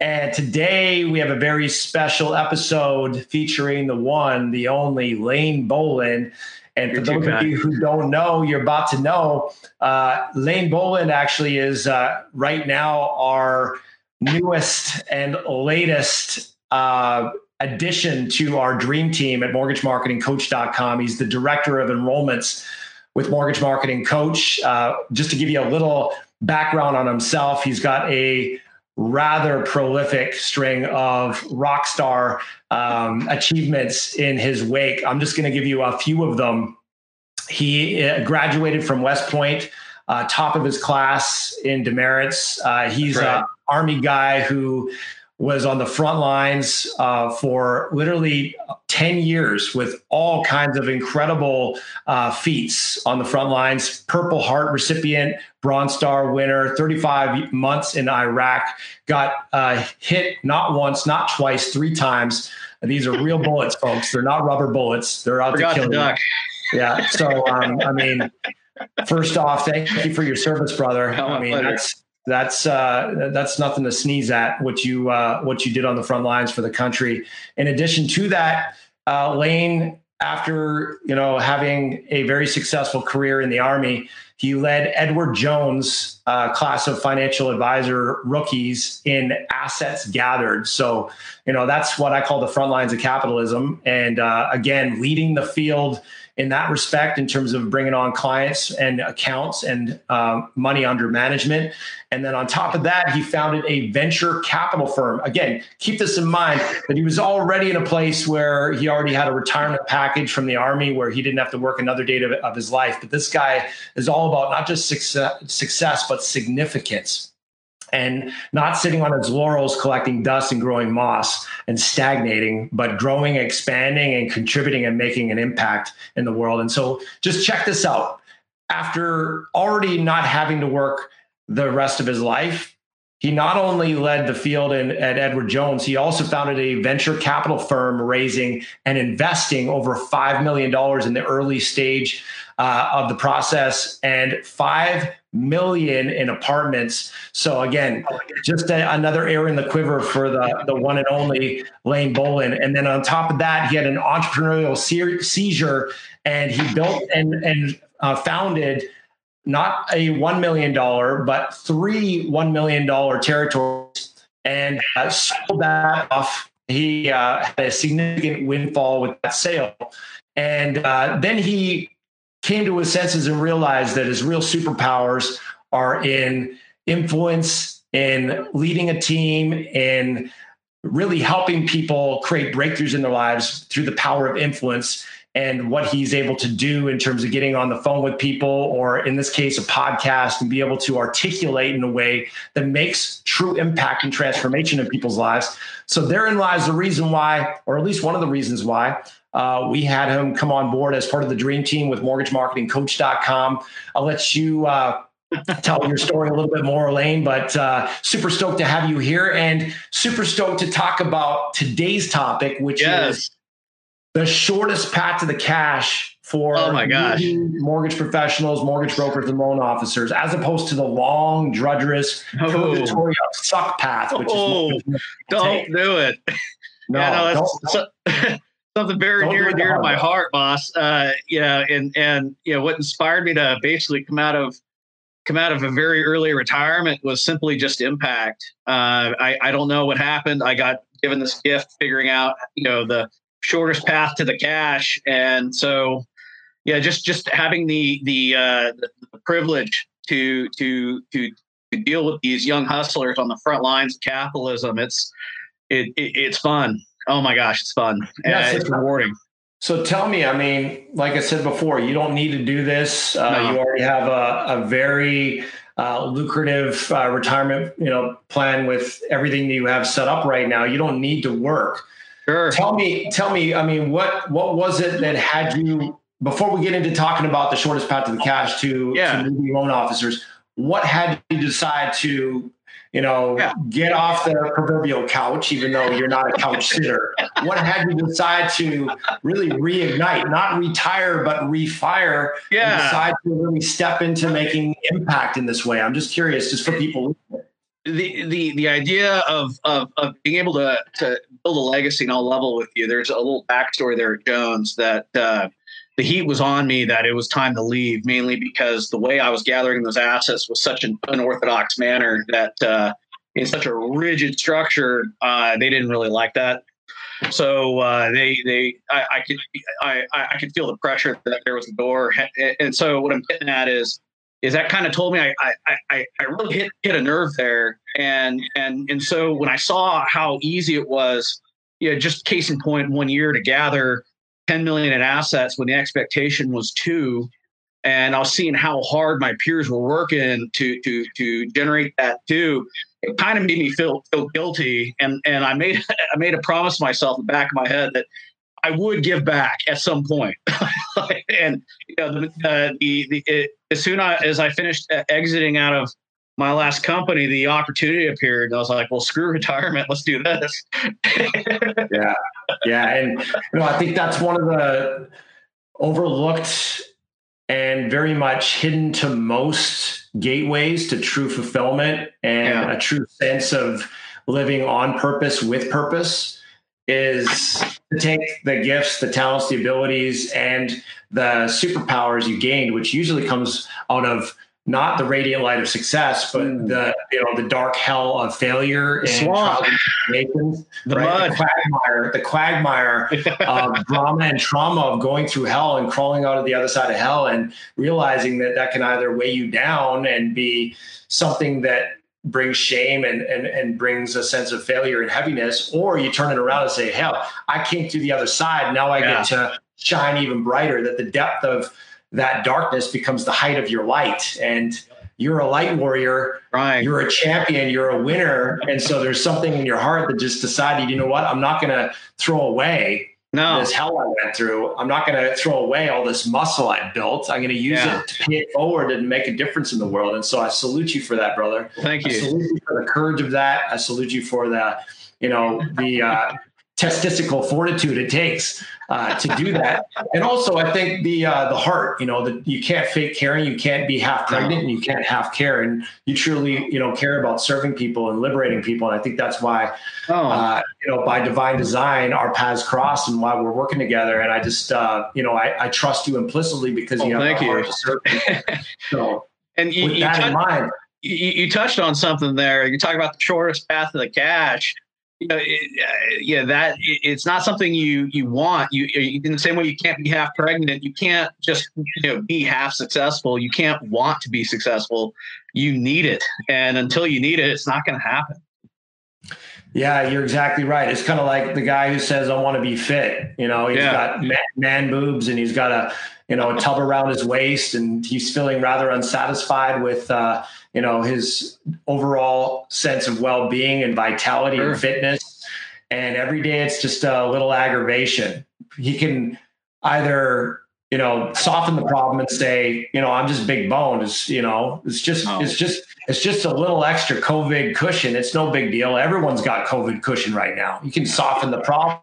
And today we have a very special episode featuring the one, the only Lane Boland. And for those of you who don't know, you're about to know, Lane Boland actually is right now our newest and latest addition to our dream team at MortgageMarketingCoach.com. He's the director of enrollments with Mortgage Marketing Coach. Just to give you a little background on himself, he's got a rather prolific string of rock star achievements in his wake. I'm just going to give you a few of them. He graduated from West Point, top of his class in demerits. He's an Army guy who was on the front lines for literally 10 years with all kinds of incredible feats on the front lines. Purple Heart recipient, Bronze Star winner, 35 months in Iraq, got hit not once, not twice, three times. These are real bullets, folks. They're not rubber bullets. They're out to kill you. Yeah. So, I mean, first off, thank you for your service, brother. I mean, that's nothing to sneeze at, what you did on the front lines for the country. In addition to that, Lane, after having a very successful career in the Army, he led Edward Jones' class of financial advisor rookies in assets gathered. So, that's what I call the front lines of capitalism. And again, leading the field in that respect, in terms of bringing on clients and accounts and money under management. And then on top of that, he founded a venture capital firm. Again, keep this in mind that he was already in a place where he already had a retirement package from the Army where he didn't have to work another day of his life. But this guy is all about not just success, but significance, and not sitting on its laurels, collecting dust and growing moss and stagnating, but growing, expanding, and contributing and making an impact in the world. And so just check this out. After already not having to work the rest of his life, he not only led the field at Edward Jones, he also founded a venture capital firm, raising and investing over $5 million in the early stage of the process, and $5 million in apartments. So again, just another arrow in the quiver for the one and only Lane Boland. And then on top of that, he had an entrepreneurial seizure, and he built and founded not a $1 million, but three $1 million territories, and sold that off. He had a significant windfall with that sale. And then he came to his senses and realized that his real superpowers are in influence, in leading a team, in really helping people create breakthroughs in their lives through the power of influence, and what he's able to do in terms of getting on the phone with people, or in this case, a podcast, and be able to articulate in a way that makes true impact and transformation in people's lives. So therein lies the reason why, or at least one of the reasons why, we had him come on board as part of the dream team with MortgageMarketingCoach.com. I'll let you tell your story a little bit more, Lane, but super stoked to have you here, and super stoked to talk about today's topic, which is the shortest path to the cash for mortgage professionals, mortgage brokers, and loan officers, as opposed to the long, drudgerous, purgatory suck path, which is don't do it. No, that's something very near and dear to my heart, boss. What inspired me to basically come out of a very early retirement was simply just impact. I don't know what happened. I got given this gift, figuring out, the shortest path to the cash. And so, just having the privilege to deal with these young hustlers on the front lines of capitalism, it's fun. Oh my gosh, it's fun. Yeah, it's rewarding. So tell me, I mean, like I said before, you don't need to do this. You already have a very lucrative retirement, plan with everything that you have set up right now. You don't need to work. Sure. Tell me, I mean, what was it that had you, before we get into talking about the shortest path to the cash to moving loan officers, what had you decide to, get off the proverbial couch, even though you're not a couch sitter? What had you decide to really reignite, not retire, but refire? Yeah. And decide to really step into making impact in this way. I'm just curious, just for people. The idea of being able to build a legacy, and I'll level with you. There's a little backstory there at Jones that the heat was on me that it was time to leave, mainly because the way I was gathering those assets was such an unorthodox manner that in such a rigid structure, they didn't really like that. So I could feel the pressure that there was a door. And so what I'm getting at is that kind of told me I really hit a nerve there. And so when I saw how easy it was, just case in point, 1 year to gather 10 million in assets when the expectation was 2, and I was seeing how hard my peers were working to generate that 2, it kind of made me feel guilty. And I made a promise to myself in the back of my head that I would give back at some point. And as soon as I finished exiting out of my last company, the opportunity appeared, and I was like, well, screw retirement. Let's do this. Yeah. Yeah. And, I think that's one of the overlooked and very much hidden to most gateways to true fulfillment and a true sense of living on purpose with purpose is to take the gifts, the talents, the abilities, and the superpowers you gained, which usually comes out of not the radiant light of success, but the dark hell of failure and trials and tribulations, right? The quagmire of drama and trauma of going through hell and crawling out of the other side of hell and realizing that can either weigh you down and be something that brings shame and brings a sense of failure and heaviness, or you turn it around and say, hell, I came through the other side. Now I get to shine even brighter, that the depth of that darkness becomes the height of your light, and you're a light warrior, right? You're a champion, you're a winner. And so there's something in your heart that just decided, you know what? I'm not going to throw away this hell I went through. I'm not going to throw away all this muscle I built. I'm going to use it to pay it forward and make a difference in the world. And so I salute you for that, brother. Thank you. I salute you for the courage of that. I salute you for the, testicular fortitude it takes to do that. And also I think the heart, you can't fake caring, you can't be half pregnant, and you can't half care, and you truly care about serving people and liberating people. And I think that's why by divine design our paths cross and why we're working together. And I just I trust you implicitly because you have the heart to serve people. So and with that in mind, you touched on something there. You talk about the shortest path to the cash. It's not something you want. You in the same way you can't be half pregnant. You can't just be half successful. You can't want to be successful. You need it, and until you need it, it's not going to happen. Yeah, you're exactly right. It's kind of like the guy who says, "I want to be fit." He's got man boobs, and he's got a a tub around his waist, and he's feeling rather unsatisfied with his overall sense of well-being and vitality and fitness. And every day it's just a little aggravation. He can either, soften the problem and say, I'm just big boned. It's just a little extra COVID cushion. It's no big deal. Everyone's got COVID cushion right now. You can soften the problem.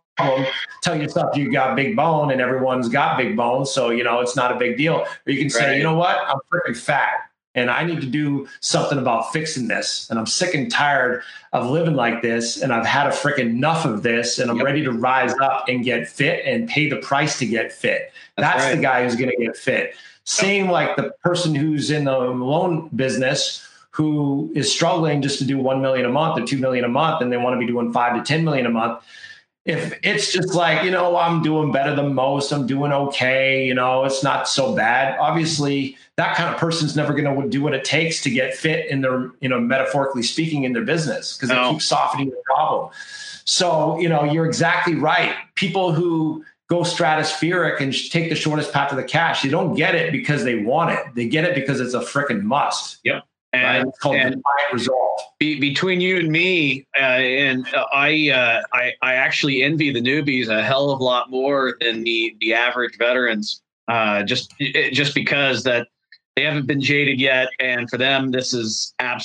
Tell yourself you got big bone, and everyone's got big bone. So, it's not a big deal. Or you can say, you know what? I'm freaking fat, and I need to do something about fixing this. And I'm sick and tired of living like this. And I've had a freaking enough of this, and I'm ready to rise up and get fit and pay the price to get fit. That's the guy who's going to get fit. Same like the person who's in the loan business who is struggling just to do 1 million a month or 2 million a month. And they want to be doing 5 to 10 million a month. If it's just like, I'm doing better than most, I'm doing okay, it's not so bad. Obviously, that kind of person's never going to do what it takes to get fit in their, metaphorically speaking, in their business, because they keep softening the problem. So, you're exactly right. People who go stratospheric and take the shortest path to the cash, they don't get it because they want it. They get it because it's a freaking must. Yep. And it's called defiant resolve. Between you and me, I actually envy the newbies a hell of a lot more than the average veterans. Just because that they haven't been jaded yet, and for them this is an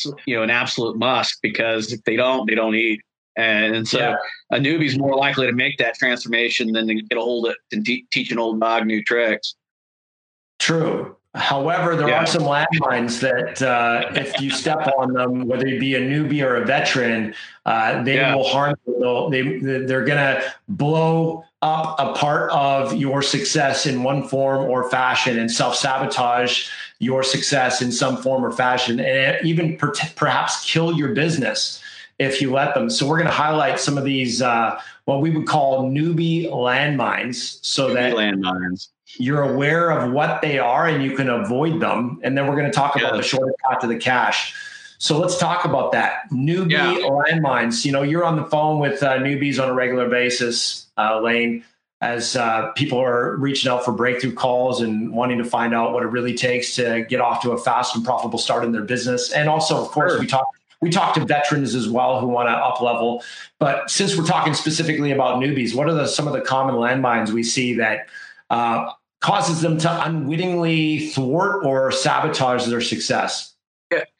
absolute must, because if they don't eat. And so a newbie's more likely to make that transformation than to get a hold of it and teach an old dog new tricks. True. However, there are some landmines that if you step on them, whether you be a newbie or a veteran, they will harm you. They're going to blow up a part of your success in one form or fashion and self-sabotage your success in some form or fashion, and even perhaps kill your business if you let them. So we're going to highlight some of these, what we would call newbie landmines, you're aware of what they are and you can avoid them. And then we're going to talk about the shortcut to the cash. So let's talk about that. Newbie landmines. You know, you're on the phone with newbies on a regular basis, Lane, as people are reaching out for breakthrough calls and wanting to find out what it really takes to get off to a fast and profitable start in their business. And also, of course, we talk to veterans as well who want to up level. But since we're talking specifically about newbies, what are some of the common landmines we see that causes them to unwittingly thwart or sabotage their success?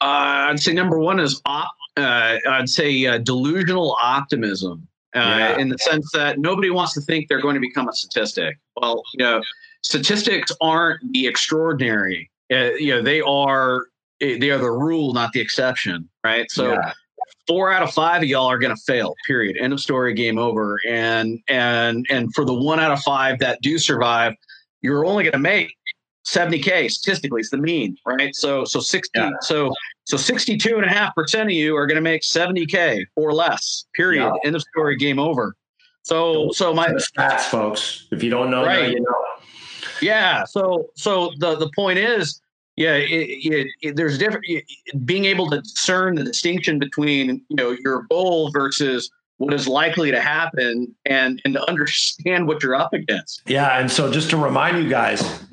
I'd say number one is delusional optimism, in the sense that nobody wants to think they're going to become a statistic. Well, statistics aren't the extraordinary. They are the rule, not the exception, right? So 4 out of 5 of y'all are going to fail, period. End of story, game over. And for the 1 out of 5 that do survive, you're only going to make 70K statistically. It's the mean, right? So 62.5% of you are going to make 70K or less, period. End of story, game over. So my stats, folks, if you don't know, right, you know. Yeah. So the point is, there's different. Being able to discern the distinction between your goal versus what is likely to happen, and to understand what you're up against. Yeah, and so just to remind you guys,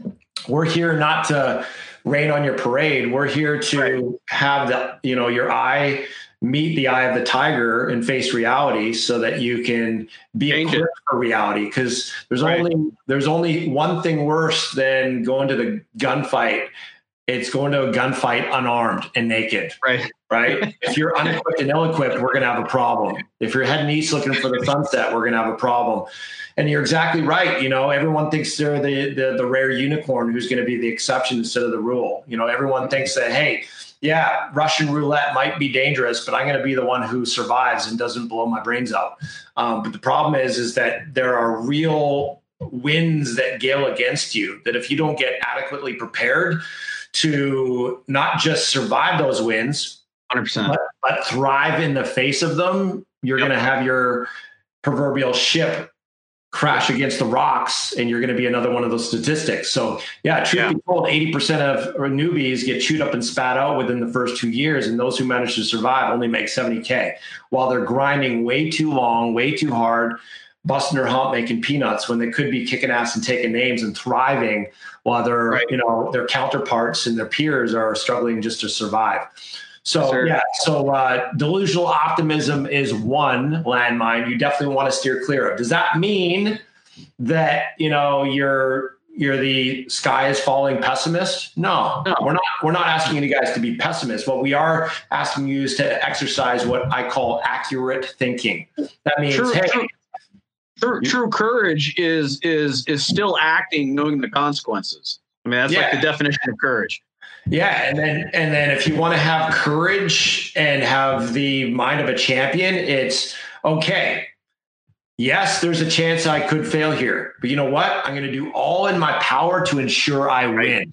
we're here not to rain on your parade. We're here to have the your eye meet the eye of the tiger and face reality, so that you can be equipped for reality. Because there's only one thing worse than going to the gunfight. It's going to a gunfight unarmed and naked, right? If you're unequipped and ill-equipped, we're going to have a problem. If you're heading east looking for the sunset, we're going to have a problem. And you're exactly right. Everyone thinks they're the rare unicorn who's going to be the exception instead of the rule. Everyone thinks that, Russian roulette might be dangerous, but I'm going to be the one who survives and doesn't blow my brains out. But the problem is that there are real winds that gale against you, that if you don't get adequately prepared to not just survive those winds, 100%, but thrive in the face of them, you're going to have your proverbial ship crash against the rocks, and you're going to be another one of those statistics. So truth be told, 80% of newbies get chewed up and spat out within the first 2 years. And those who manage to survive only make 70K while they're grinding way too long, way too hard, busting their hump, making peanuts, when they could be kicking ass and taking names and thriving while their their counterparts and their peers are struggling just to survive. So delusional optimism is one landmine you definitely want to steer clear of. Does that mean that you're the sky is falling pessimist? No, we're not asking you guys to be pessimists. What we are asking you is to exercise what I call accurate thinking. That means true courage is still acting, knowing the consequences. I mean, that's like the definition of courage. Yeah. And then if you want to have courage and have the mind of a champion, it's okay. Yes, there's a chance I could fail here, but you know what? I'm going to do all in my power to ensure I win.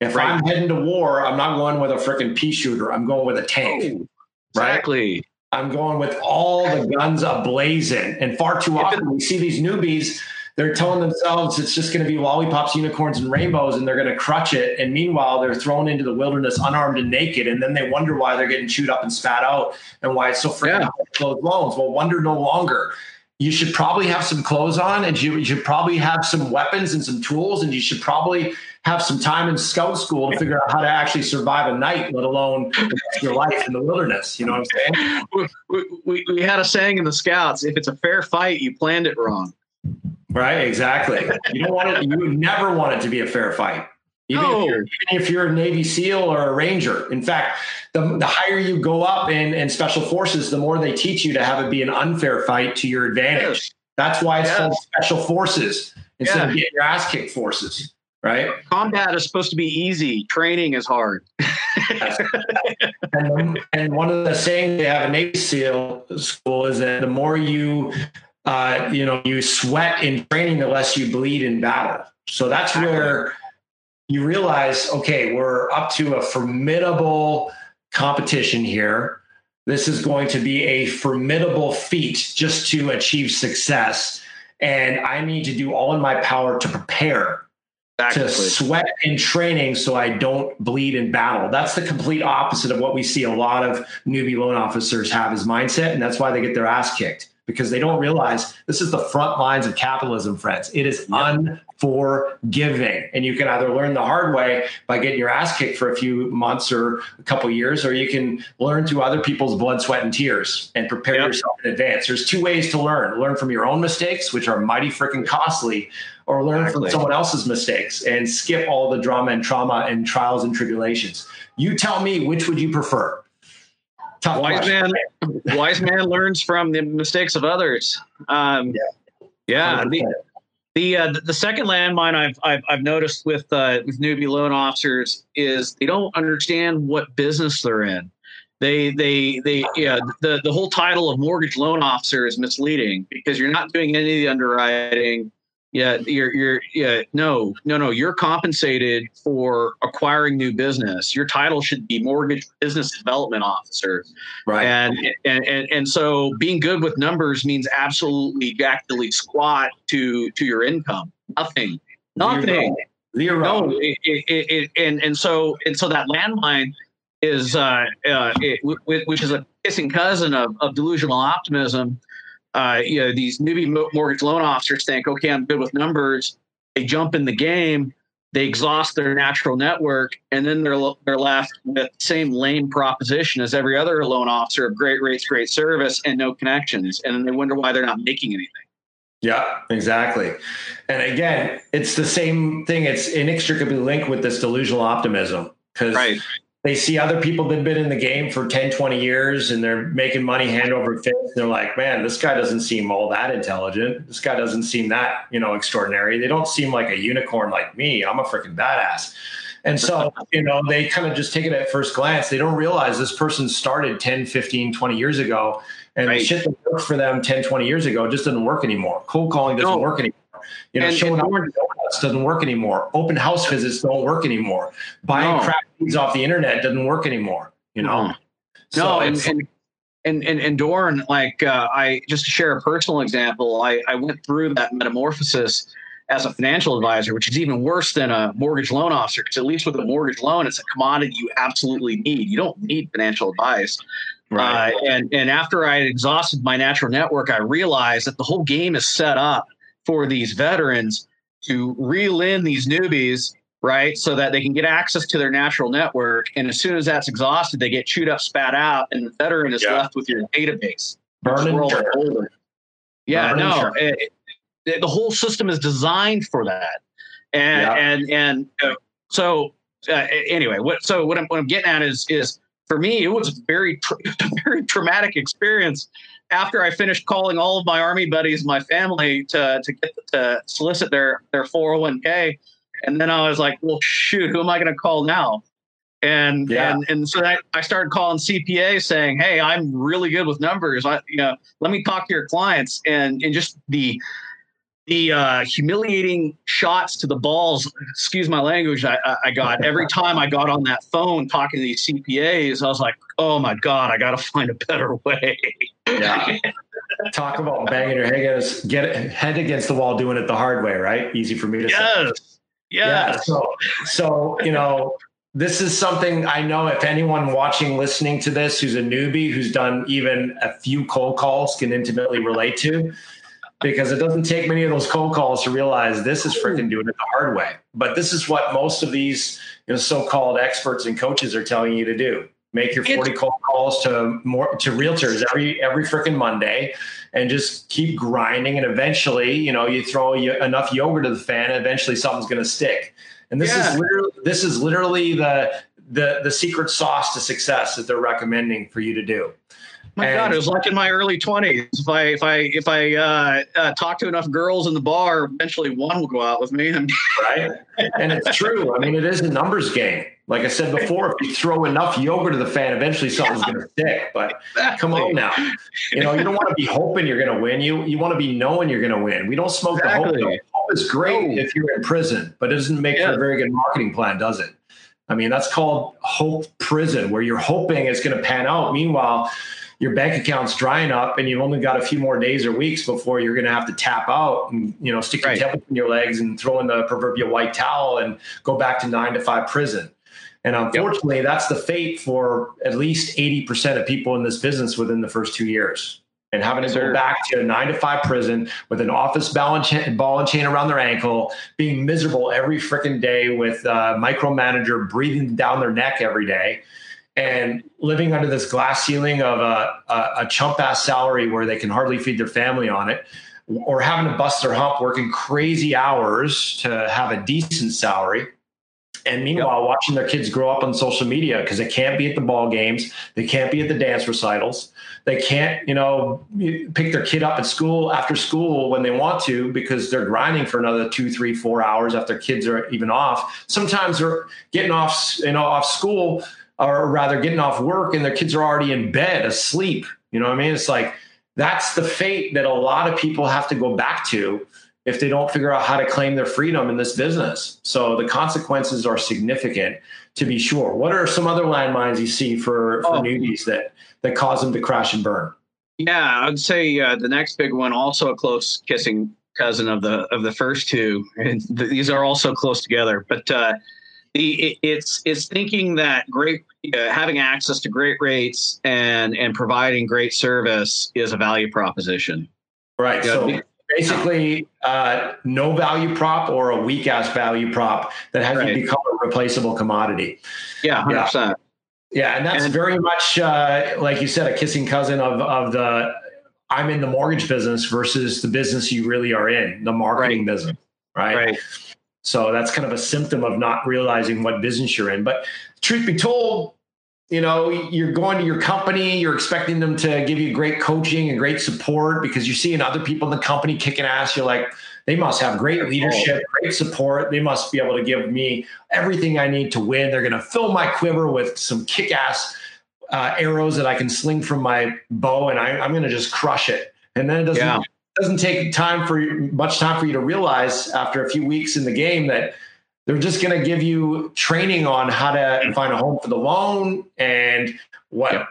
If I'm heading to war, I'm not going with a freaking pea shooter. I'm going with a tank. Oh, exactly. Right? I'm going with all the guns ablazing. And far too often we see these newbies, they're telling themselves it's just going to be lollipops, unicorns, and rainbows, and they're going to crutch it. And meanwhile, they're thrown into the wilderness unarmed and naked. And then they wonder why they're getting chewed up and spat out and why it's so freaking hard to close loans. Well, wonder no longer. you should probably have some clothes on, and you should probably have some weapons and some tools, and you should probably have some time in scout school to figure out how to actually survive a night, let alone your life in the wilderness. You know what I'm saying? We had a saying in the Scouts: if it's a fair fight, you planned it wrong. Right, exactly. You don't want it. You never want it to be a fair fight. Even if you're a Navy SEAL or a Ranger. In fact, the higher you go up in special forces, the more they teach you to have it be an unfair fight to your advantage. Yes. That's why it's called special forces instead of getting your ass kicked forces, right? Combat is supposed to be easy. Training is hard. And one of the sayings they have in Navy SEAL school is that the more you, you sweat in training, the less you bleed in battle. So that's where you realize, okay, we're up to a formidable competition here. This is going to be a formidable feat just to achieve success. And I need to do all in my power to prepare, to sweat in training so I don't bleed in battle. That's the complete opposite of what we see a lot of newbie loan officers have as mindset. And that's why they get their ass kicked, because they don't realize this is the front lines of capitalism, friends. It is unforgiving. And you can either learn the hard way by getting your ass kicked for a few months or a couple of years, or you can learn through other people's blood, sweat, and tears and prepare yourself in advance. There's two ways to learn. Learn from your own mistakes, which are mighty freaking costly, or learn from someone else's mistakes and skip all the drama and trauma and trials and tribulations. You tell me, which would you prefer? Wise man learns from the mistakes of others. The second landmine I've noticed with newbie loan officers is they don't understand what business they're in. The whole title of mortgage loan officer is misleading because you're not doing any of the underwriting. You're compensated for acquiring new business. Your title should be mortgage business development officer. Right. And so being good with numbers means absolutely actually squat to your income. Nothing. Zero. No. So that landmine is which is a kissing cousin of delusional optimism. These newbie mortgage loan officers think, okay, I'm good with numbers. They jump in the game, they exhaust their natural network, and then they're left with the same lame proposition as every other loan officer of great rates, great service, and no connections. And then they wonder why they're not making anything. Yeah, exactly. And again, it's the same thing. It's inextricably linked with this delusional optimism because they see other people that have been in the game for 10, 20 years and they're making money hand over fist. They're like, man, this guy doesn't seem all that intelligent. This guy doesn't seem that, extraordinary. They don't seem like a unicorn like me. I'm a freaking badass. And so, they kind of just take it at first glance. They don't realize this person started 10, 15, 20 years ago and the shit that worked for them 10, 20 years ago just doesn't work anymore. Cold calling doesn't work anymore. Showing up doesn't work anymore. Open house visits don't work anymore. Buying crap things off the internet doesn't work anymore. And Doren, I just to share a personal example, I went through that metamorphosis as a financial advisor, which is even worse than a mortgage loan officer. Because at least with a mortgage loan, it's a commodity you absolutely need. You don't need financial advice. Right. And after I had exhausted my natural network, I realized that the whole game is set up for these veterans to reel in these newbies, right, so that they can get access to their natural network. And as soon as that's exhausted, they get chewed up, spat out, and the veteran is left with your database. The whole system is designed for that. What I'm getting at is for me, it was a very traumatic experience. After I finished calling all of my Army buddies, my family to solicit their 401k, and then I was like, well, shoot, who am I going to call now? And so I started calling CPA saying, hey, I'm really good with numbers. Let me talk to your clients, and just the humiliating shots to the balls, excuse my language, I got every time I got on that phone talking to these CPAs. I was like, oh my God, I got to find a better way. Yeah. Talk about banging your head against the wall, doing it the hard way, right? Easy for me to say. Yes. Yeah. So, this is something I know if anyone watching, listening to this, who's a newbie, who's done even a few cold calls can intimately relate to. because it doesn't take many of those cold calls to realize this is freaking doing it the hard way. But this is what most of these, you know, so-called experts and coaches are telling you to do. Make your 40 cold calls to realtors every freaking Monday, and just keep grinding. And eventually, you know, you throw enough yogurt to the fan, and eventually something's going to stick. And this is literally, the secret sauce to success that they're recommending for you to do. My God, it was like in my early 20s. If I talk to enough girls in the bar, eventually one will go out with me. Right, and it's true. I mean, it is a numbers game. Like I said before, if you throw enough yogurt to the fan, eventually something's going to stick. But come on now, you know, you don't want to be hoping you're going to win. You want to be knowing you're going to win. We don't smoke the hope. Hope is great if you're in prison, but it doesn't make for a very good marketing plan, does it? I mean, that's called hope prison, where you're hoping it's going to pan out. Meanwhile, your bank account's drying up, and you've only got a few more days or weeks before you're going to have to tap out and, you know, stick your tail in your legs and throw in the proverbial white towel and go back to 9-to-5 prison. And unfortunately, that's the fate for at least 80% of people in this business within the first 2 years. And having to go back to a 9-to-5 prison with an office ball and chain around their ankle, being miserable every freaking day with a micromanager breathing down their neck every day, and living under this glass ceiling of a chump-ass salary where they can hardly feed their family on it, or having to bust their hump working crazy hours to have a decent salary. And meanwhile, watching their kids grow up on social media because they can't be at the ball games. They can't be at the dance recitals. They can't, you know, pick their kid up at school after school when they want to, because they're grinding for another 2, 3, 4 hours after kids are even off. Sometimes they're getting off, you know, off school, or rather getting off work, and their kids are already in bed asleep. You know what I mean? It's like, that's the fate that a lot of people have to go back to if they don't figure out how to claim their freedom in this business. So the consequences are significant, to be sure. What are some other landmines you see for newbies that cause them to crash and burn? Yeah, I'd say the next big one, also a close kissing cousin of the first two, and these are also close together. But it's thinking that great having access to great rates and providing great service is a value proposition. Right. So basically, no value prop or a weak ass value prop that has you become a replaceable commodity. Yeah, 100%. Yeah, and that's very much like you said, a kissing cousin of the I'm in the mortgage business versus the business you really are in, the marketing business, right? So that's kind of a symptom of not realizing what business you're in. But truth be told, you know, you're going to your company, you're expecting them to give you great coaching and great support because you're seeing other people in the company kicking ass. You're like, they must have great leadership, great support. They must be able to give me everything I need to win. They're going to fill my quiver with some kick-ass arrows that I can sling from my bow, and I'm going to just crush it. And then it doesn't take much time for you to realize after a few weeks in the game that they're just going to give you training on how to find a home for the loan and what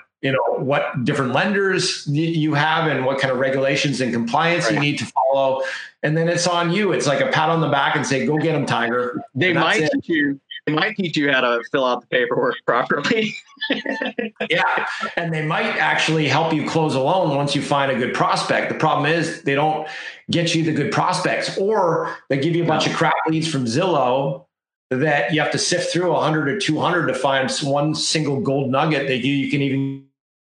different lenders you have and what kind of regulations and compliance you need to follow. And then it's on you. It's like a pat on the back and say, go get them, Tiger. They might teach you how to fill out the paperwork properly. And they might actually help you close a loan once you find a good prospect. The problem is they don't get you the good prospects, or they give you a bunch of crap leads from Zillow that you have to sift through 100 or 200 to find one single gold nugget that you can even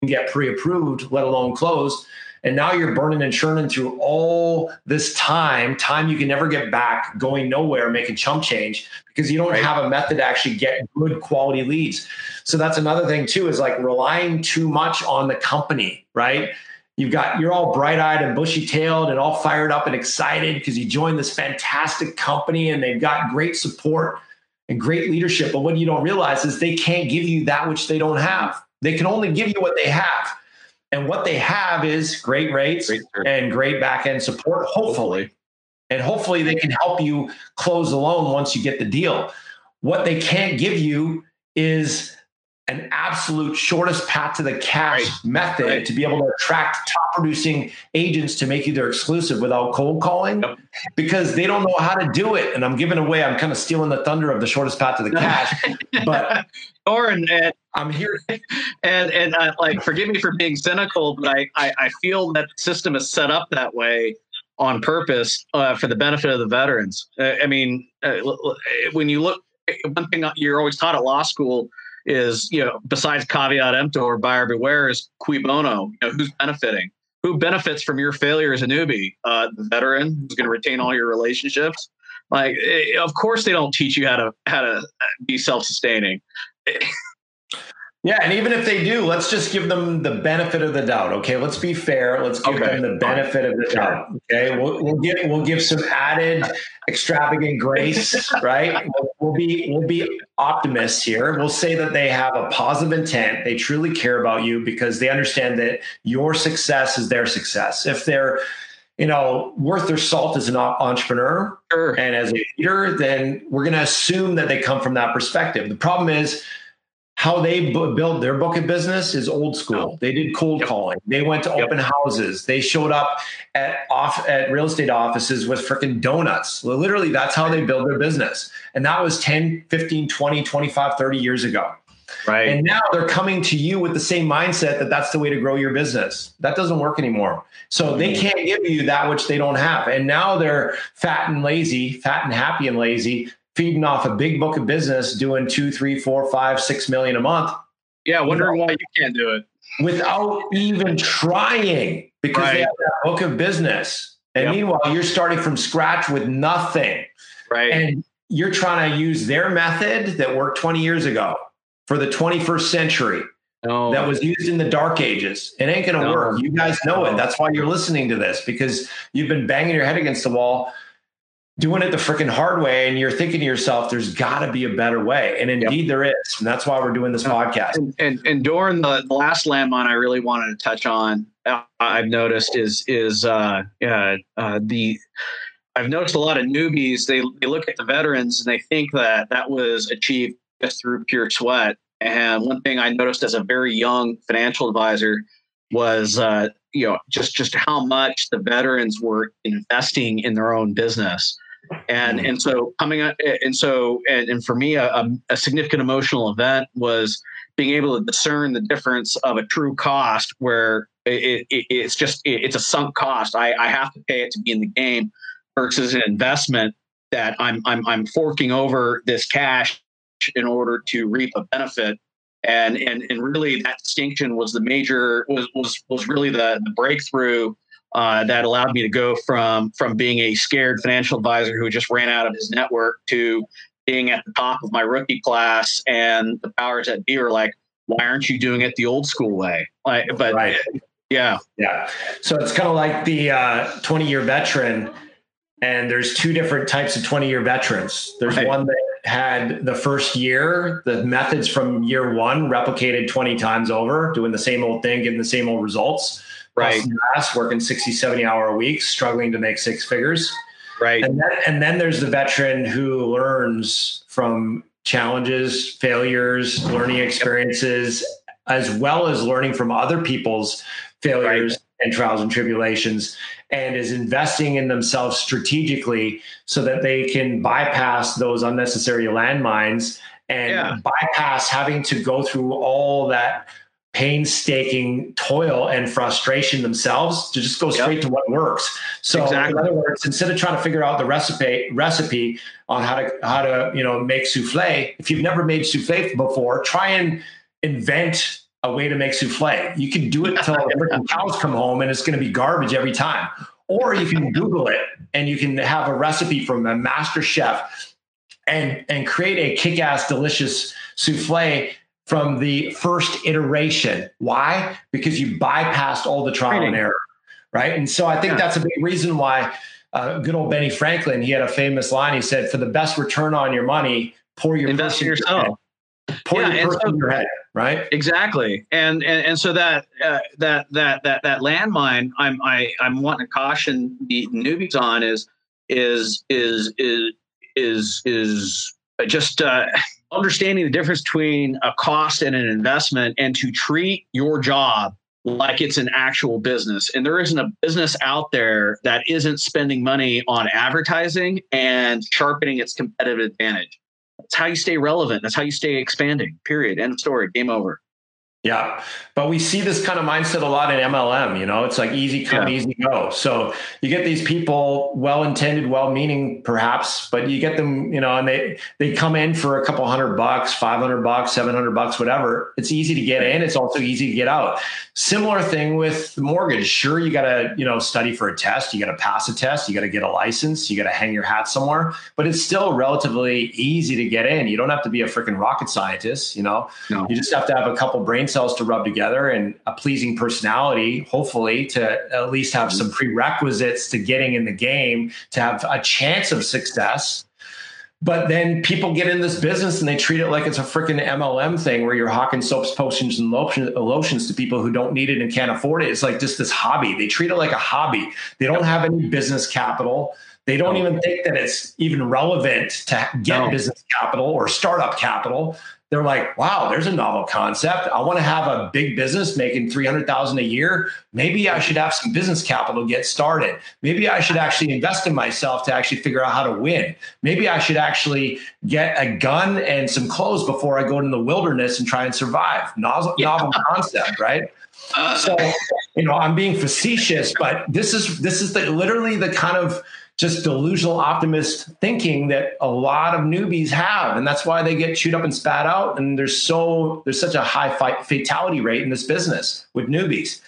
get pre-approved, let alone closed. And now you're burning and churning through all this time you can never get back, going nowhere, making chump change because you don't have a method to actually get good quality leads. So that's another thing too, is like relying too much on the company, right? You're all bright-eyed and bushy-tailed and all fired up and excited because you joined this fantastic company and they've got great support and great leadership. But what you don't realize is they can't give you that which they don't have. They can only give you what they have. And what they have is great rates and great back-end support, hopefully. And hopefully they can help you close the loan once you get the deal. What they can't give you is an absolute shortest path to the cash method to be able to attract top-producing agents to make you their exclusive without cold calling because they don't know how to do it. And I'm kind of stealing the thunder of the shortest path to the cash. But Doren, I'm here, and forgive me for being cynical, but I feel that the system is set up that way on purpose for the benefit of the veterans. When you look, one thing you're always taught at law school is, you know, besides caveat emptor or buyer beware, is cui bono, you know, who's benefiting? Who benefits from your failure as a newbie? The veteran who's going to retain all your relationships. Like, of course, they don't teach you how to be self-sustaining. Yeah, and even if they do, let's just give them the benefit of the doubt. Okay, let's be fair. Let's give them the benefit of the doubt. Okay, we'll give some added extravagant grace, right? We'll be optimists here. We'll say that they have a positive intent. They truly care about you because they understand that your success is their success. If they're worth their salt as an entrepreneur and as a leader, then we're going to assume that they come from that perspective. The problem is how they build their book of business is old school. They did cold calling. They went to open houses. They showed up at real estate offices with freaking donuts. Literally, that's how they build their business. And that was 10, 15, 20, 25, 30 years ago. Right. And now they're coming to you with the same mindset that that's the way to grow your business. That doesn't work anymore. So they can't give you that which they don't have. And now they're fat and happy and lazy, feeding off a big book of business, doing 2, 3, 4, 5, 6 million a month. Yeah. Wondering why you can't do it without even trying, because they have that book of business. And meanwhile, you're starting from scratch with nothing. Right. And you're trying to use their method that worked 20 years ago. For the 21st century that was used in the dark ages. It ain't going to work. You guys know it. That's why you're listening to this, because you've been banging your head against the wall, doing it the freaking hard way. And you're thinking to yourself, there's gotta be a better way. And indeed there is. And that's why we're doing this podcast. And Doren, the last landmine I really wanted to touch on, I've noticed I've noticed a lot of newbies. They look at the veterans and they think that was achieved just through pure sweat. And one thing I noticed as a very young financial advisor was, just how much the veterans were investing in their own business. And for me, a significant emotional event was being able to discern the difference of a true cost where it's a sunk cost. I have to pay it to be in the game versus an investment that I'm forking over this cash in order to reap a benefit. And really that distinction was the major, was really the breakthrough that allowed me to go from being a scared financial advisor who just ran out of his network to being at the top of my rookie class. And the powers that be were like, why aren't you doing it the old school way? Yeah. So it's kind of like the 20-year veteran. And there's two different types of 20-year veterans. There's one that had the first year, the methods from year one replicated 20 times over, doing the same old thing, getting the same old results, working 60, 70-hour weeks, struggling to make six figures. Right. And then there's the veteran who learns from challenges, failures, learning experiences, as well as learning from other people's failures and trials and tribulations, and is investing in themselves strategically so that they can bypass those unnecessary landmines and bypass having to go through all that painstaking toil and frustration themselves to just go straight to what works. So in other words, instead of trying to figure out the recipe on how to make souffle, if you've never made souffle before, try and invent a way to make souffle. You can do it until the cows come home and it's going to be garbage every time. Or you can Google it and you can have a recipe from a master chef and create a kick-ass delicious souffle from the first iteration. Why? Because you bypassed all the trial and error, right? And so I think that's a big reason why good old Benny Franklin, he had a famous line. He said, for the best return on your money, invest in yourself. Pour your purse in your head. Right. Exactly. And so that landmine I'm wanting to caution the newbies on is just understanding the difference between a cost and an investment, and to treat your job like it's an actual business. And there isn't a business out there that isn't spending money on advertising and sharpening its competitive advantage. That's how you stay relevant. That's how you stay expanding, period. End of story. Game over. Yeah. But we see this kind of mindset a lot in MLM, you know, it's like easy come, easy go. So you get these people, well-intended, well-meaning perhaps, but you get them, you know, and they come in for a couple $100, $500, $700, whatever. It's easy to get in. It's also easy to get out. Similar thing with the mortgage. Sure. You got to, you know, study for a test. You got to pass a test. You got to get a license. You got to hang your hat somewhere, but it's still relatively easy to get in. You don't have to be a freaking rocket scientist, you know, you just have to have a couple brain cells to rub together and a pleasing personality, hopefully, to at least have some prerequisites to getting in the game to have a chance of success. But then people get in this business and they treat it like it's a freaking MLM thing where you're hawking soaps, potions, and lotions to people who don't need it and can't afford it. It's like just this hobby. They treat it like a hobby. They don't have any business capital. They don't even think that it's even relevant to get business capital or startup capital. They're like, wow, there's a novel concept. I want to have a big business making $300,000 a year. Maybe I should have some business capital to get started. Maybe I should actually invest in myself to actually figure out how to win. Maybe I should actually get a gun and some clothes before I go into the wilderness and try and survive. Novel concept, right? So, you know, I'm being facetious, but this is literally the kind of just delusional optimist thinking that a lot of newbies have. And that's why they get chewed up and spat out. And there's such a high fatality rate in this business with newbies.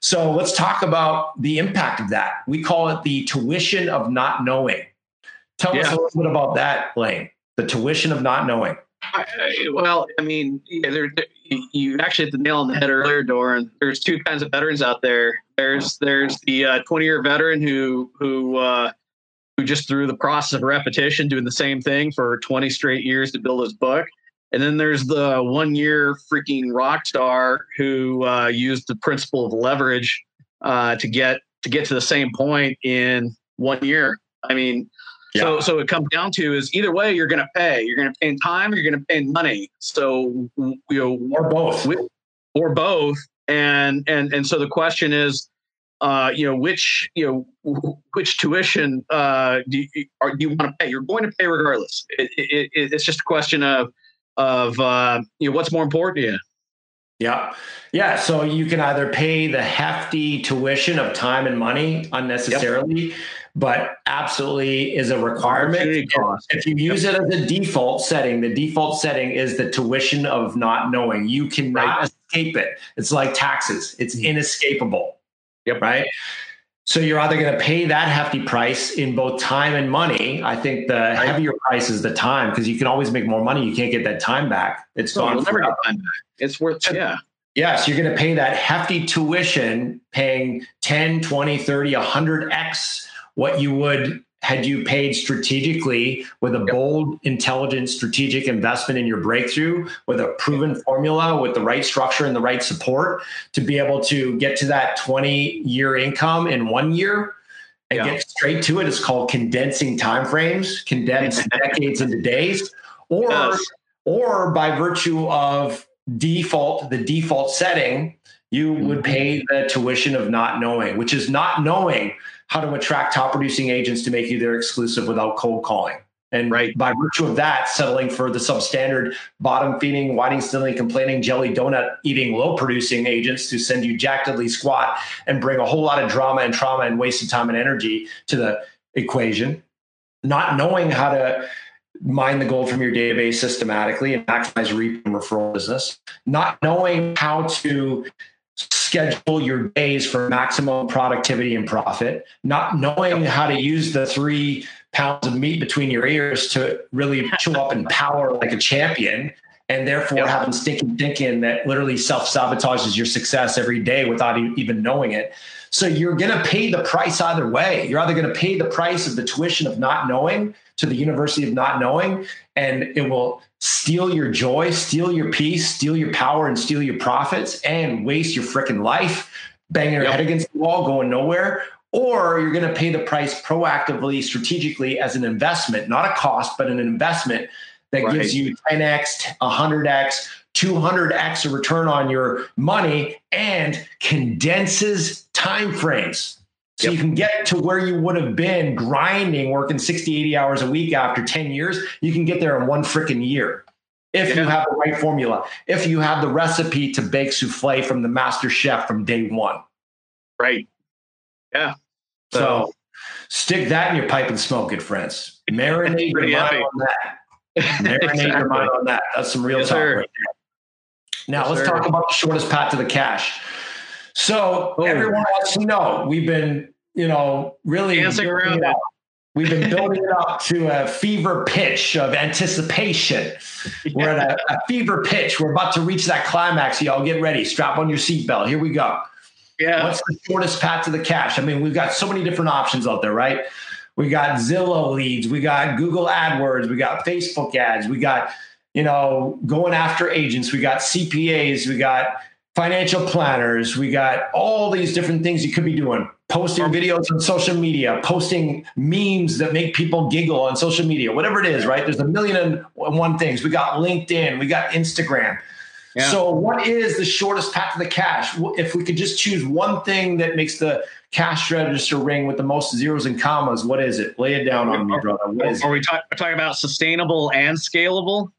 So let's talk about the impact of that. We call it the tuition of not knowing. Tell us a little bit about that, Lane, the tuition of not knowing. Well, I mean, you actually hit the nail on the head earlier, Doren. There's two kinds of veterans out there. There's the 20-year veteran who just through the process of repetition, doing the same thing for 20 straight years to build his book. And then there's the 1 year freaking rock star who used the principle of leverage to get to the same point in 1 year. I mean, so it comes down to is either way, you're going to pay. You're going to pay in time or you're going to pay in money. So, you know, or both. Or both. And so the question is, which tuition do you want to pay? You're going to pay regardless. It's just a question of what's more important to you. Yeah. So you can either pay the hefty tuition of time and money unnecessarily, but absolutely is a requirement. Cost. If you use it as a default setting, the default setting is the tuition of not knowing. You cannot escape it. It's like taxes. It's inescapable. Yep. Right. So you're either going to pay that hefty price in both time and money. I think the heavier price is the time because you can always make more money. You can't get that time back. It's gone. You'll never get time back. It's worth Yes, you're going to pay that hefty tuition, paying 10, 20, 30, 100x what you would had you paid strategically with a bold, intelligent, strategic investment in your breakthrough with a proven formula, with the right structure and the right support to be able to get to that 20-year income in 1 year and get straight to it. It's called condensing timeframes, condensed decades into days, or by virtue of the default setting, you would pay the tuition of not knowing, which is not knowing how to attract top producing agents to make you their exclusive without cold calling. And by virtue of that, settling for the substandard, bottom feeding, whining, stealing, complaining, jelly donut eating, low producing agents who send you jack diddly squat and bring a whole lot of drama and trauma and wasted time and energy to the equation. Not knowing how to mine the gold from your database systematically and maximize repeat and referral business. Not knowing how to schedule your days for maximum productivity and profit, not knowing how to use the 3 pounds of meat between your ears to really chew up and power like a champion, and therefore having stinking thinking that literally self-sabotages your success every day without even knowing it. So you're going to pay the price either way. You're either going to pay the price of the tuition of not knowing to the university of not knowing, and it will steal your joy, steal your peace, steal your power, and steal your profits, and waste your freaking life, banging your head against the wall, going nowhere. Or you're going to pay the price proactively, strategically as an investment, not a cost, but an investment that gives you 10x, 100x, 200x of return on your money and condenses timeframes. So you can get to where you would have been grinding, working 60, 80 hours a week after 10 years. You can get there in one freaking year. if you have the right formula, if you have the recipe to bake souffle from the master chef from day one. Right. Yeah. So stick that in your pipe and smoke it, friends. Marinate your mind on that. Marinate your mind on that. That's some real talk right there. Now let's talk about the shortest path to the cash. So everyone wants to know, we've been, you know, really dancing around that. We've been building it up to a fever pitch of anticipation. We're at a fever pitch. We're about to reach that climax. Y'all get ready. Strap on your seatbelt. Here we go. Yeah. What's the shortest path to the cash? I mean, we've got so many different options out there, right? We got Zillow leads. We got Google AdWords. We got Facebook ads. We got, you know, going after agents. We got CPAs. We got financial planners. We got all these different things you could be doing. Posting videos on social media, posting memes that make people giggle on social media, whatever it is, right? There's a million and one things. We got LinkedIn, we got Instagram. Yeah. So what is the shortest path to the cash? If we could just choose one thing that makes the cash register ring with the most zeros and commas, what is it? Lay it down on me, brother. What is it? Are we talking about sustainable and scalable?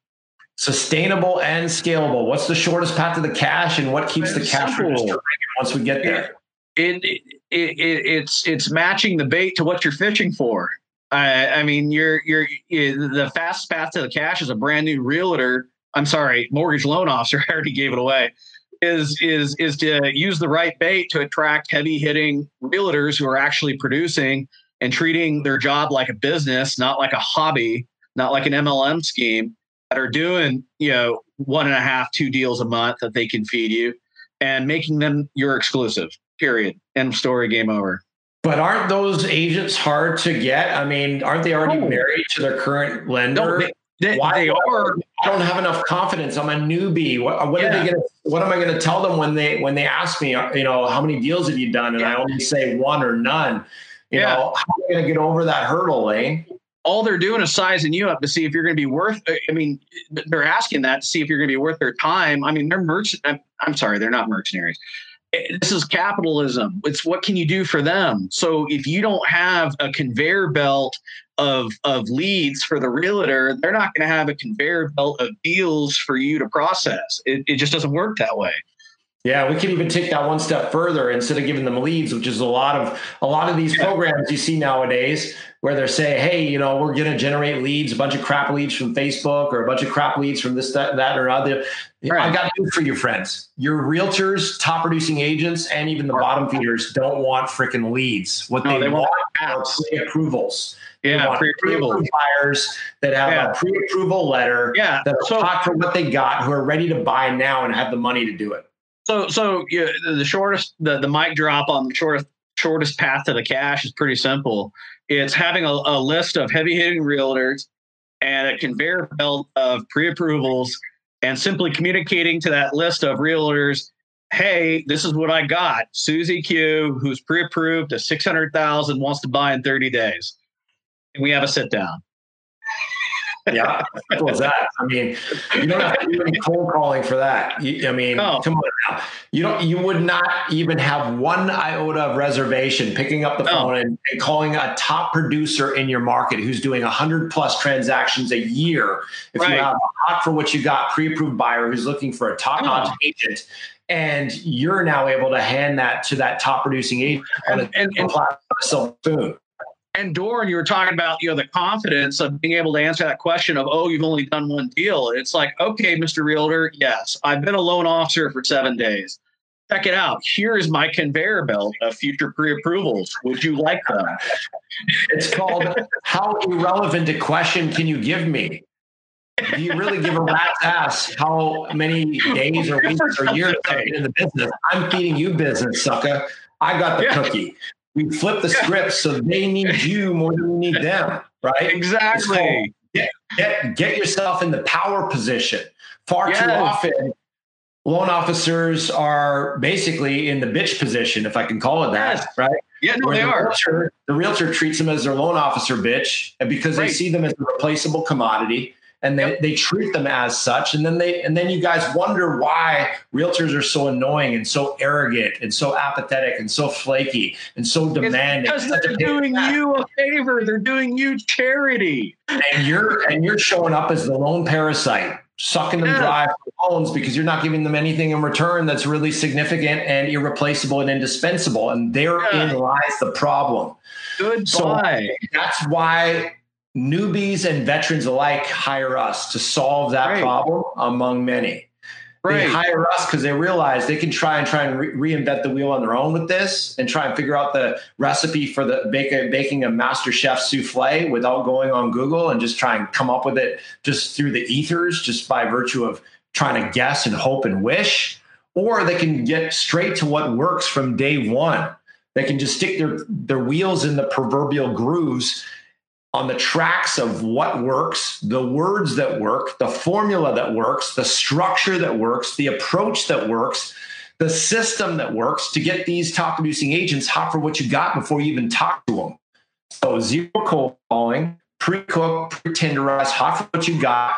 Sustainable and scalable. What's the shortest path to the cash, and what keeps the cash register ringing once we get there? It's matching the bait to what you're fishing for. I mean, the fast path to the cash is a brand new mortgage loan officer. I already gave it away. Is to use the right bait to attract heavy hitting realtors who are actually producing and treating their job like a business, not like a hobby, not like an MLM scheme, that are doing, you know, 1.5, 2 deals a month that they can feed you, and making them your exclusive. Period. End story. Game over. But aren't those agents hard to get? I mean, aren't they already married to their current lender? No, they are. I don't have enough confidence. I'm a newbie. What am I going to tell them when they ask me, you know, how many deals have you done? And I only say one or none. You know, how am I going to get over that hurdle, Lane? All they're doing is sizing you up to see if you're going to be worth. I mean, they're asking that to see if you're going to be worth their time. I mean, they're not mercenaries. This is capitalism. It's what can you do for them? So if you don't have a conveyor belt of leads for the realtor, they're not going to have a conveyor belt of deals for you to process. It just doesn't work that way. Yeah, we can even take that one step further. Instead of giving them leads, which is a lot of these programs you see nowadays, where they're saying, hey, you know, we're going to generate leads, a bunch of crap leads from Facebook or a bunch of crap leads from this, that or other. Right. I got news for you, friends. Your realtors, top producing agents, and even the bottom feeders don't want freaking leads. They want are pre-approvals. Yeah, pre-approval buyers that have a pre-approval letter that are hot for what they got, who are ready to buy now and have the money to do it. So yeah, the mic drop on the shortest path to the cash is pretty simple. It's having a list of heavy hitting realtors and a conveyor belt of pre-approvals, and simply communicating to that list of realtors, hey, this is what I got. Susie Q, who's pre-approved at $600,000, wants to buy in 30 days. And we have a sit down. Yeah, simple as that. I mean, you don't have to do any cold calling for that. Come on now. You would not even have one iota of reservation picking up the phone and calling a top producer in your market who's doing 100+ transactions a year. If you have a hot for what you got pre-approved buyer who's looking for a top-notch agent, and you're now able to hand that to that top producing agent on a platform. And Doren, you were talking about, you know, the confidence of being able to answer that question of, oh, you've only done one deal. It's like, okay, Mr. Realtor, yes, I've been a loan officer for 7 days. Check it out. Here is my conveyor belt of future pre-approvals. Would you like them? It's called, how irrelevant a question can you give me? Do you really give a rat's ass how many days or weeks or years I've been in the business? I'm feeding you business, sucker. I got the cookie. We flip the script so they need you more than we need them, right? Exactly. Get yourself in the power position. Far too often, loan officers are basically in the bitch position, if I can call it that, right? Yeah, no, they are. The realtor treats them as their loan officer bitch, and because they see them as a replaceable commodity, and they treat them as such. And then you guys wonder why realtors are so annoying and so arrogant and so apathetic and so flaky and so demanding. It's because they're doing you a favor. They're doing you charity. And you're showing up as the lone parasite. sucking them dry for loans because you're not giving them anything in return that's really significant and irreplaceable and indispensable. And therein lies the problem. Goodbye. So that's why newbies and veterans alike hire us to solve that problem among many. They hire us because they realize they can try and reinvent the wheel on their own with this and try and figure out the recipe for the baking a master chef souffle without going on Google and just try and come up with it just through the ethers, just by virtue of trying to guess and hope and wish. Or they can get straight to what works from day one. They can just stick their wheels in the proverbial grooves on the tracks of what works, the words that work, the formula that works, the structure that works, the approach that works, the system that works to get these top producing agents hot for what you got before you even talk to them. So zero cold calling, pre-cook, pre-tenderize, hot for what you got.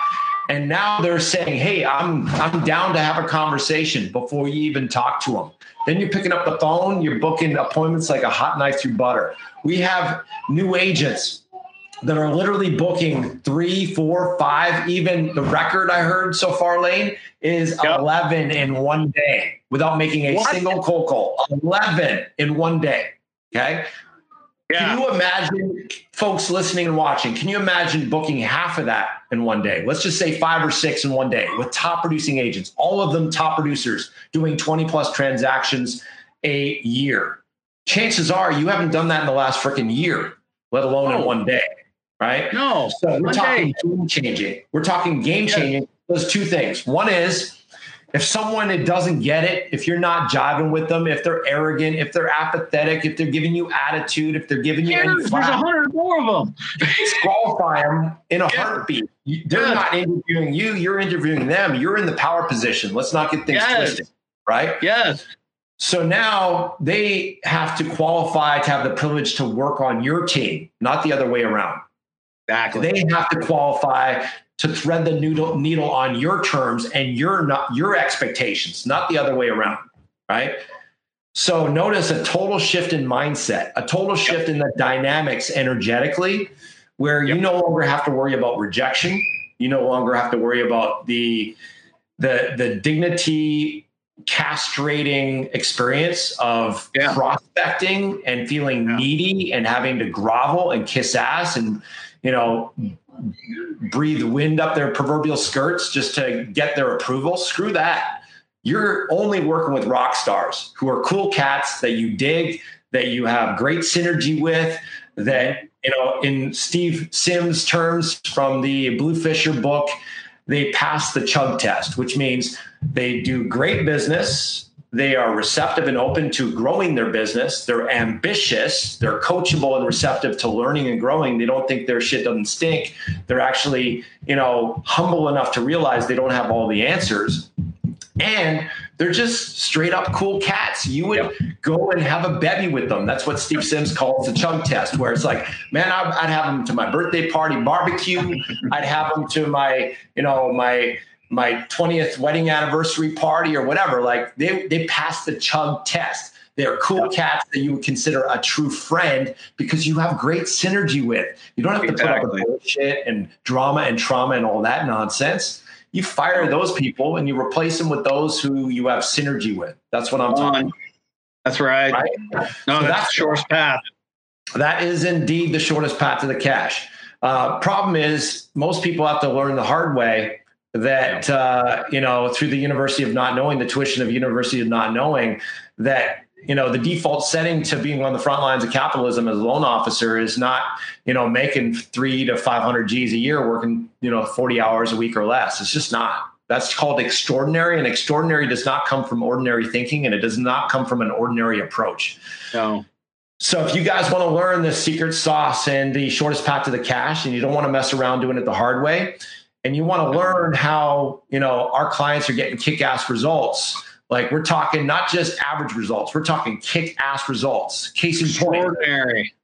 And now they're saying, hey, I'm down to have a conversation before you even talk to them. Then you're picking up the phone, you're booking appointments like a hot knife through butter. We have new agents that are literally booking 3, 4, 5, even the record I heard so far, Lane, is 11 in one day without making a single cold call. 11 in one day. Okay. Yeah. Can you imagine, folks listening and watching, can you imagine booking half of that in one day? Let's just say 5 or 6 in one day with top producing agents, all of them top producers doing 20 plus transactions a year. Chances are you haven't done that in the last freaking year, let alone in one day. Right? No. So we're talking game changing. We're talking game changing. There's two things. One is if someone doesn't get it, if you're not jiving with them, if they're arrogant, if they're apathetic, if they're giving you attitude, if they're giving you any flack, there's 100 more of them. Disqualify them in a heartbeat. They're not interviewing you. You're interviewing them. You're in the power position. Let's not get things twisted. Right? Yes. So now they have to qualify to have the privilege to work on your team, not the other way around. Exactly. They have to qualify to thread the needle on your terms and your expectations, not the other way around, right? So notice a total shift in mindset, a total shift in the dynamics energetically, where you no longer have to worry about rejection. You no longer have to worry about the dignity castrating experience of prospecting and feeling needy and having to grovel and kiss ass and, you know, breathe wind up their proverbial skirts just to get their approval. Screw that. You're only working with rock stars who are cool cats that you dig, that you have great synergy with, that, you know, in Steve Sims terms from the Blue Fisher book, they pass the chug test, which means they do great business. They are receptive and open to growing their business. They're ambitious. They're coachable and receptive to learning and growing. They don't think their shit doesn't stink. They're actually, you know, humble enough to realize they don't have all the answers. And they're just straight up cool cats. You would go and have a bevy with them. That's what Steve Sims calls the chug test, where it's like, man, I'd have them to my birthday party barbecue. I'd have them to my, you know, my 20th wedding anniversary party or whatever. Like they passed the chug test. They're cool cats that you would consider a true friend because you have great synergy with. You don't have to put up with bullshit and drama and trauma and all that nonsense. You fire those people and you replace them with those who you have synergy with. That's what I'm talking about. That's right. No, so that's the shortest path. That is indeed the shortest path to the cash. Problem is most people have to learn the hard way that, you know, through the university of not knowing, the tuition of university of not knowing that, you know, the default setting to being on the front lines of capitalism as a loan officer is not, you know, making 300 to 500 G's a year working, you know, 40 hours a week or less. It's just not. That's called extraordinary, and extraordinary does not come from ordinary thinking, and it does not come from an ordinary approach. No. So if you guys want to learn the secret sauce and the shortest path to the cash, and you don't want to mess around doing it the hard way, and you want to learn how, you know, our clients are getting kick-ass results. Like we're talking not just average results, we're talking kick-ass results. Case in point,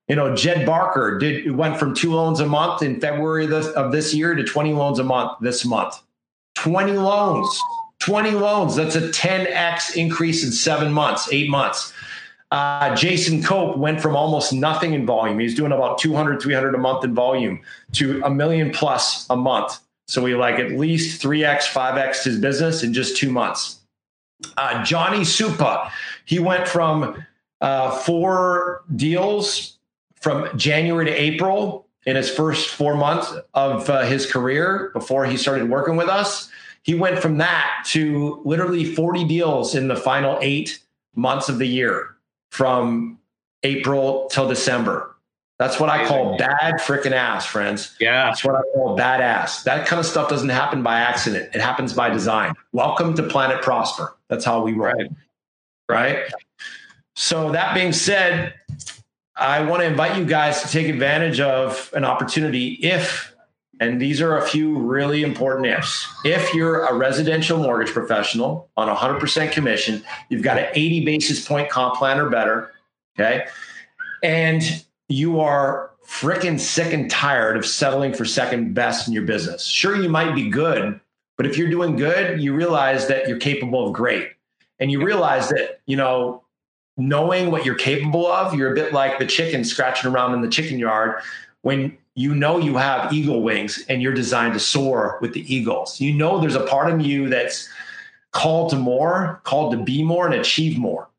you know, Jed Barker went from 2 loans a month in February of this year to 20 loans a month this month. 20 loans. That's a 10x increase in 7 months, 8 months. Jason Cope went from almost nothing in volume. He's doing about 200, 300 a month in volume to 1 million plus a month. So we like at least 3X, 5X his business in just 2 months. Johnny Supa, he went from 4 deals from January to April in his first 4 months of his career before he started working with us. He went from that to literally 40 deals in the final 8 months of the year from April till December. That's what I call bad freaking ass, friends. Yeah. That's what I call badass. That kind of stuff doesn't happen by accident. It happens by design. Welcome to Planet Prosper. That's how we roll. Right? So that being said, I want to invite you guys to take advantage of an opportunity if, and these are a few really important ifs, if you're a residential mortgage professional on 100% commission, you've got an 80 basis point comp plan or better, okay? And you are freaking sick and tired of settling for second best in your business. Sure, you might be good, but if you're doing good, you realize that you're capable of great. And you realize that, you know, knowing what you're capable of, you're a bit like the chicken scratching around in the chicken yard when you know you have eagle wings and you're designed to soar with the eagles. You know there's a part of you that's called to more, called to be more and achieve more.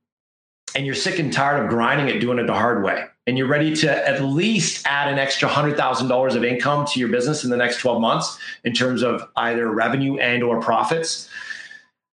And you're sick and tired of grinding it, doing it the hard way. And you're ready to at least add an extra $100,000 of income to your business in the next 12 months in terms of either revenue and or profits.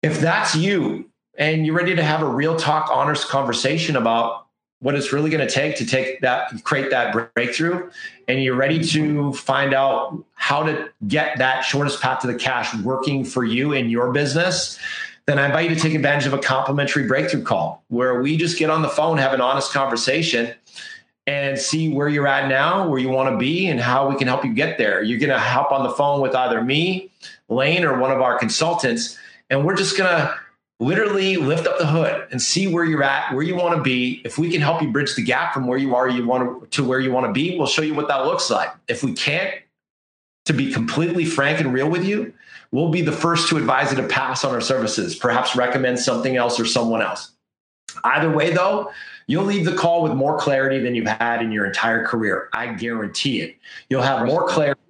If that's you, and you're ready to have a real talk, honest conversation about what it's really going to take that, create that breakthrough. And you're ready to find out how to get that shortest path to the cash working for you in your business. Then I invite you to take advantage of a complimentary breakthrough call where we just get on the phone, have an honest conversation and see where you're at now, where you want to be and how we can help you get there. You're going to hop on the phone with either me, Lane, or one of our consultants. And we're just going to literally lift up the hood and see where you're at, where you want to be. If we can help you bridge the gap from where you are to where you want to be, we'll show you what that looks like. If we can't, to be completely frank and real with you, we'll be the first to advise you to pass on our services, perhaps recommend something else or someone else. Either way, though, you'll leave the call with more clarity than you've had in your entire career. I guarantee it. You'll have more clarity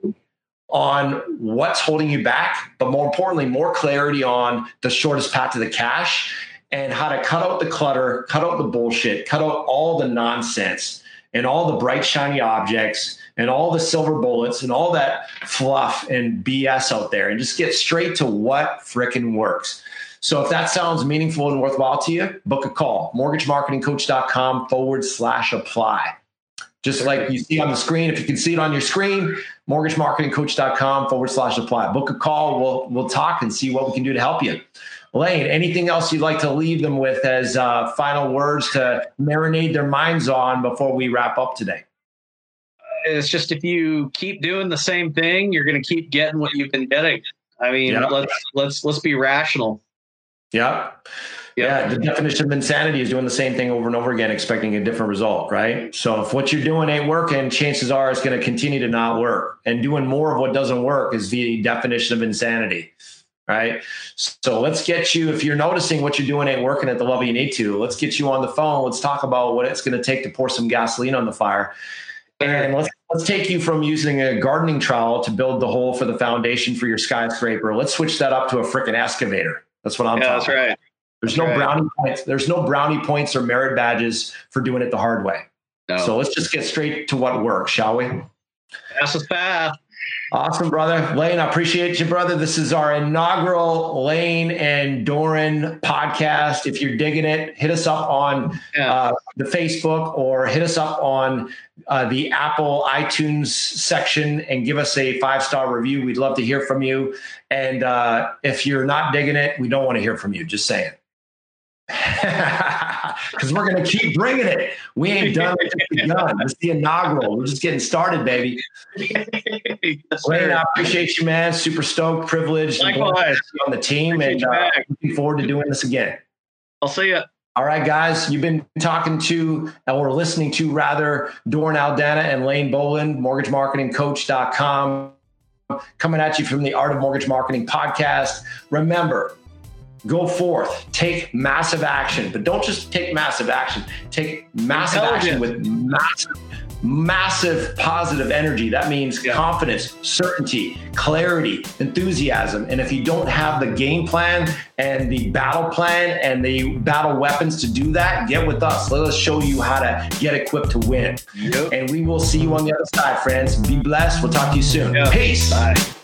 on what's holding you back, but more importantly, more clarity on the shortest path to the cash and how to cut out the clutter, cut out the bullshit, cut out all the nonsense and all the bright, shiny objects and all the silver bullets and all that fluff and BS out there and just get straight to what frickin' works. So if that sounds meaningful and worthwhile to you, book a call, MortgageMarketingCoach.com/apply. Just like you see on the screen, if you can see it on your screen, MortgageMarketingCoach.com/apply. Book a call. We'll talk and see what we can do to help you. Lane, anything else you'd like to leave them with as final words to marinate their minds on before we wrap up today? It's just if you keep doing the same thing, you're going to keep getting what you've been getting. I mean, let's be rational. Yeah. Yeah, the definition of insanity is doing the same thing over and over again, expecting a different result, right? So if what you're doing ain't working, chances are it's going to continue to not work. And doing more of what doesn't work is the definition of insanity, right? So let's get you, if you're noticing what you're doing ain't working at the level you need to, let's get you on the phone. Let's talk about what it's going to take to pour some gasoline on the fire. And let's take you from using a gardening trowel to build the hole for the foundation for your skyscraper. Let's switch that up to a freaking excavator. That's what I'm talking about. Right. There's no brownie points. There's no brownie points or merit badges for doing it the hard way. No. So let's just get straight to what works, shall we? That's the path. Awesome, brother. Lane, I appreciate you, brother. This is our inaugural Lane and Doren podcast. If you're digging it, hit us up on the Facebook or hit us up on the Apple iTunes section and give us a 5-star review. We'd love to hear from you. And if you're not digging it, we don't want to hear from you. Just saying. Because we're going to keep bringing it. We ain't done. It's the inaugural. We're just getting started, baby. Lane, I appreciate you, man. Super stoked, privileged on the team, and looking forward to doing this again. I'll see you. All right, guys, you've been talking to or listening to rather Doren Aldana and Lane Boland, MortgageMarketingCoach.com, coming at you from the Art of Mortgage Marketing podcast. Remember, go forth, take massive action, but don't just take massive action. Take massive action with massive massive positive energy. That means confidence, certainty, clarity, enthusiasm. And if you don't have the game plan and the battle plan and the battle weapons to do that, get with us. Let us show you how to get equipped to win. Yep. And we will see you on the other side, friends. Be blessed. We'll talk to you soon. Yep. Peace. Bye.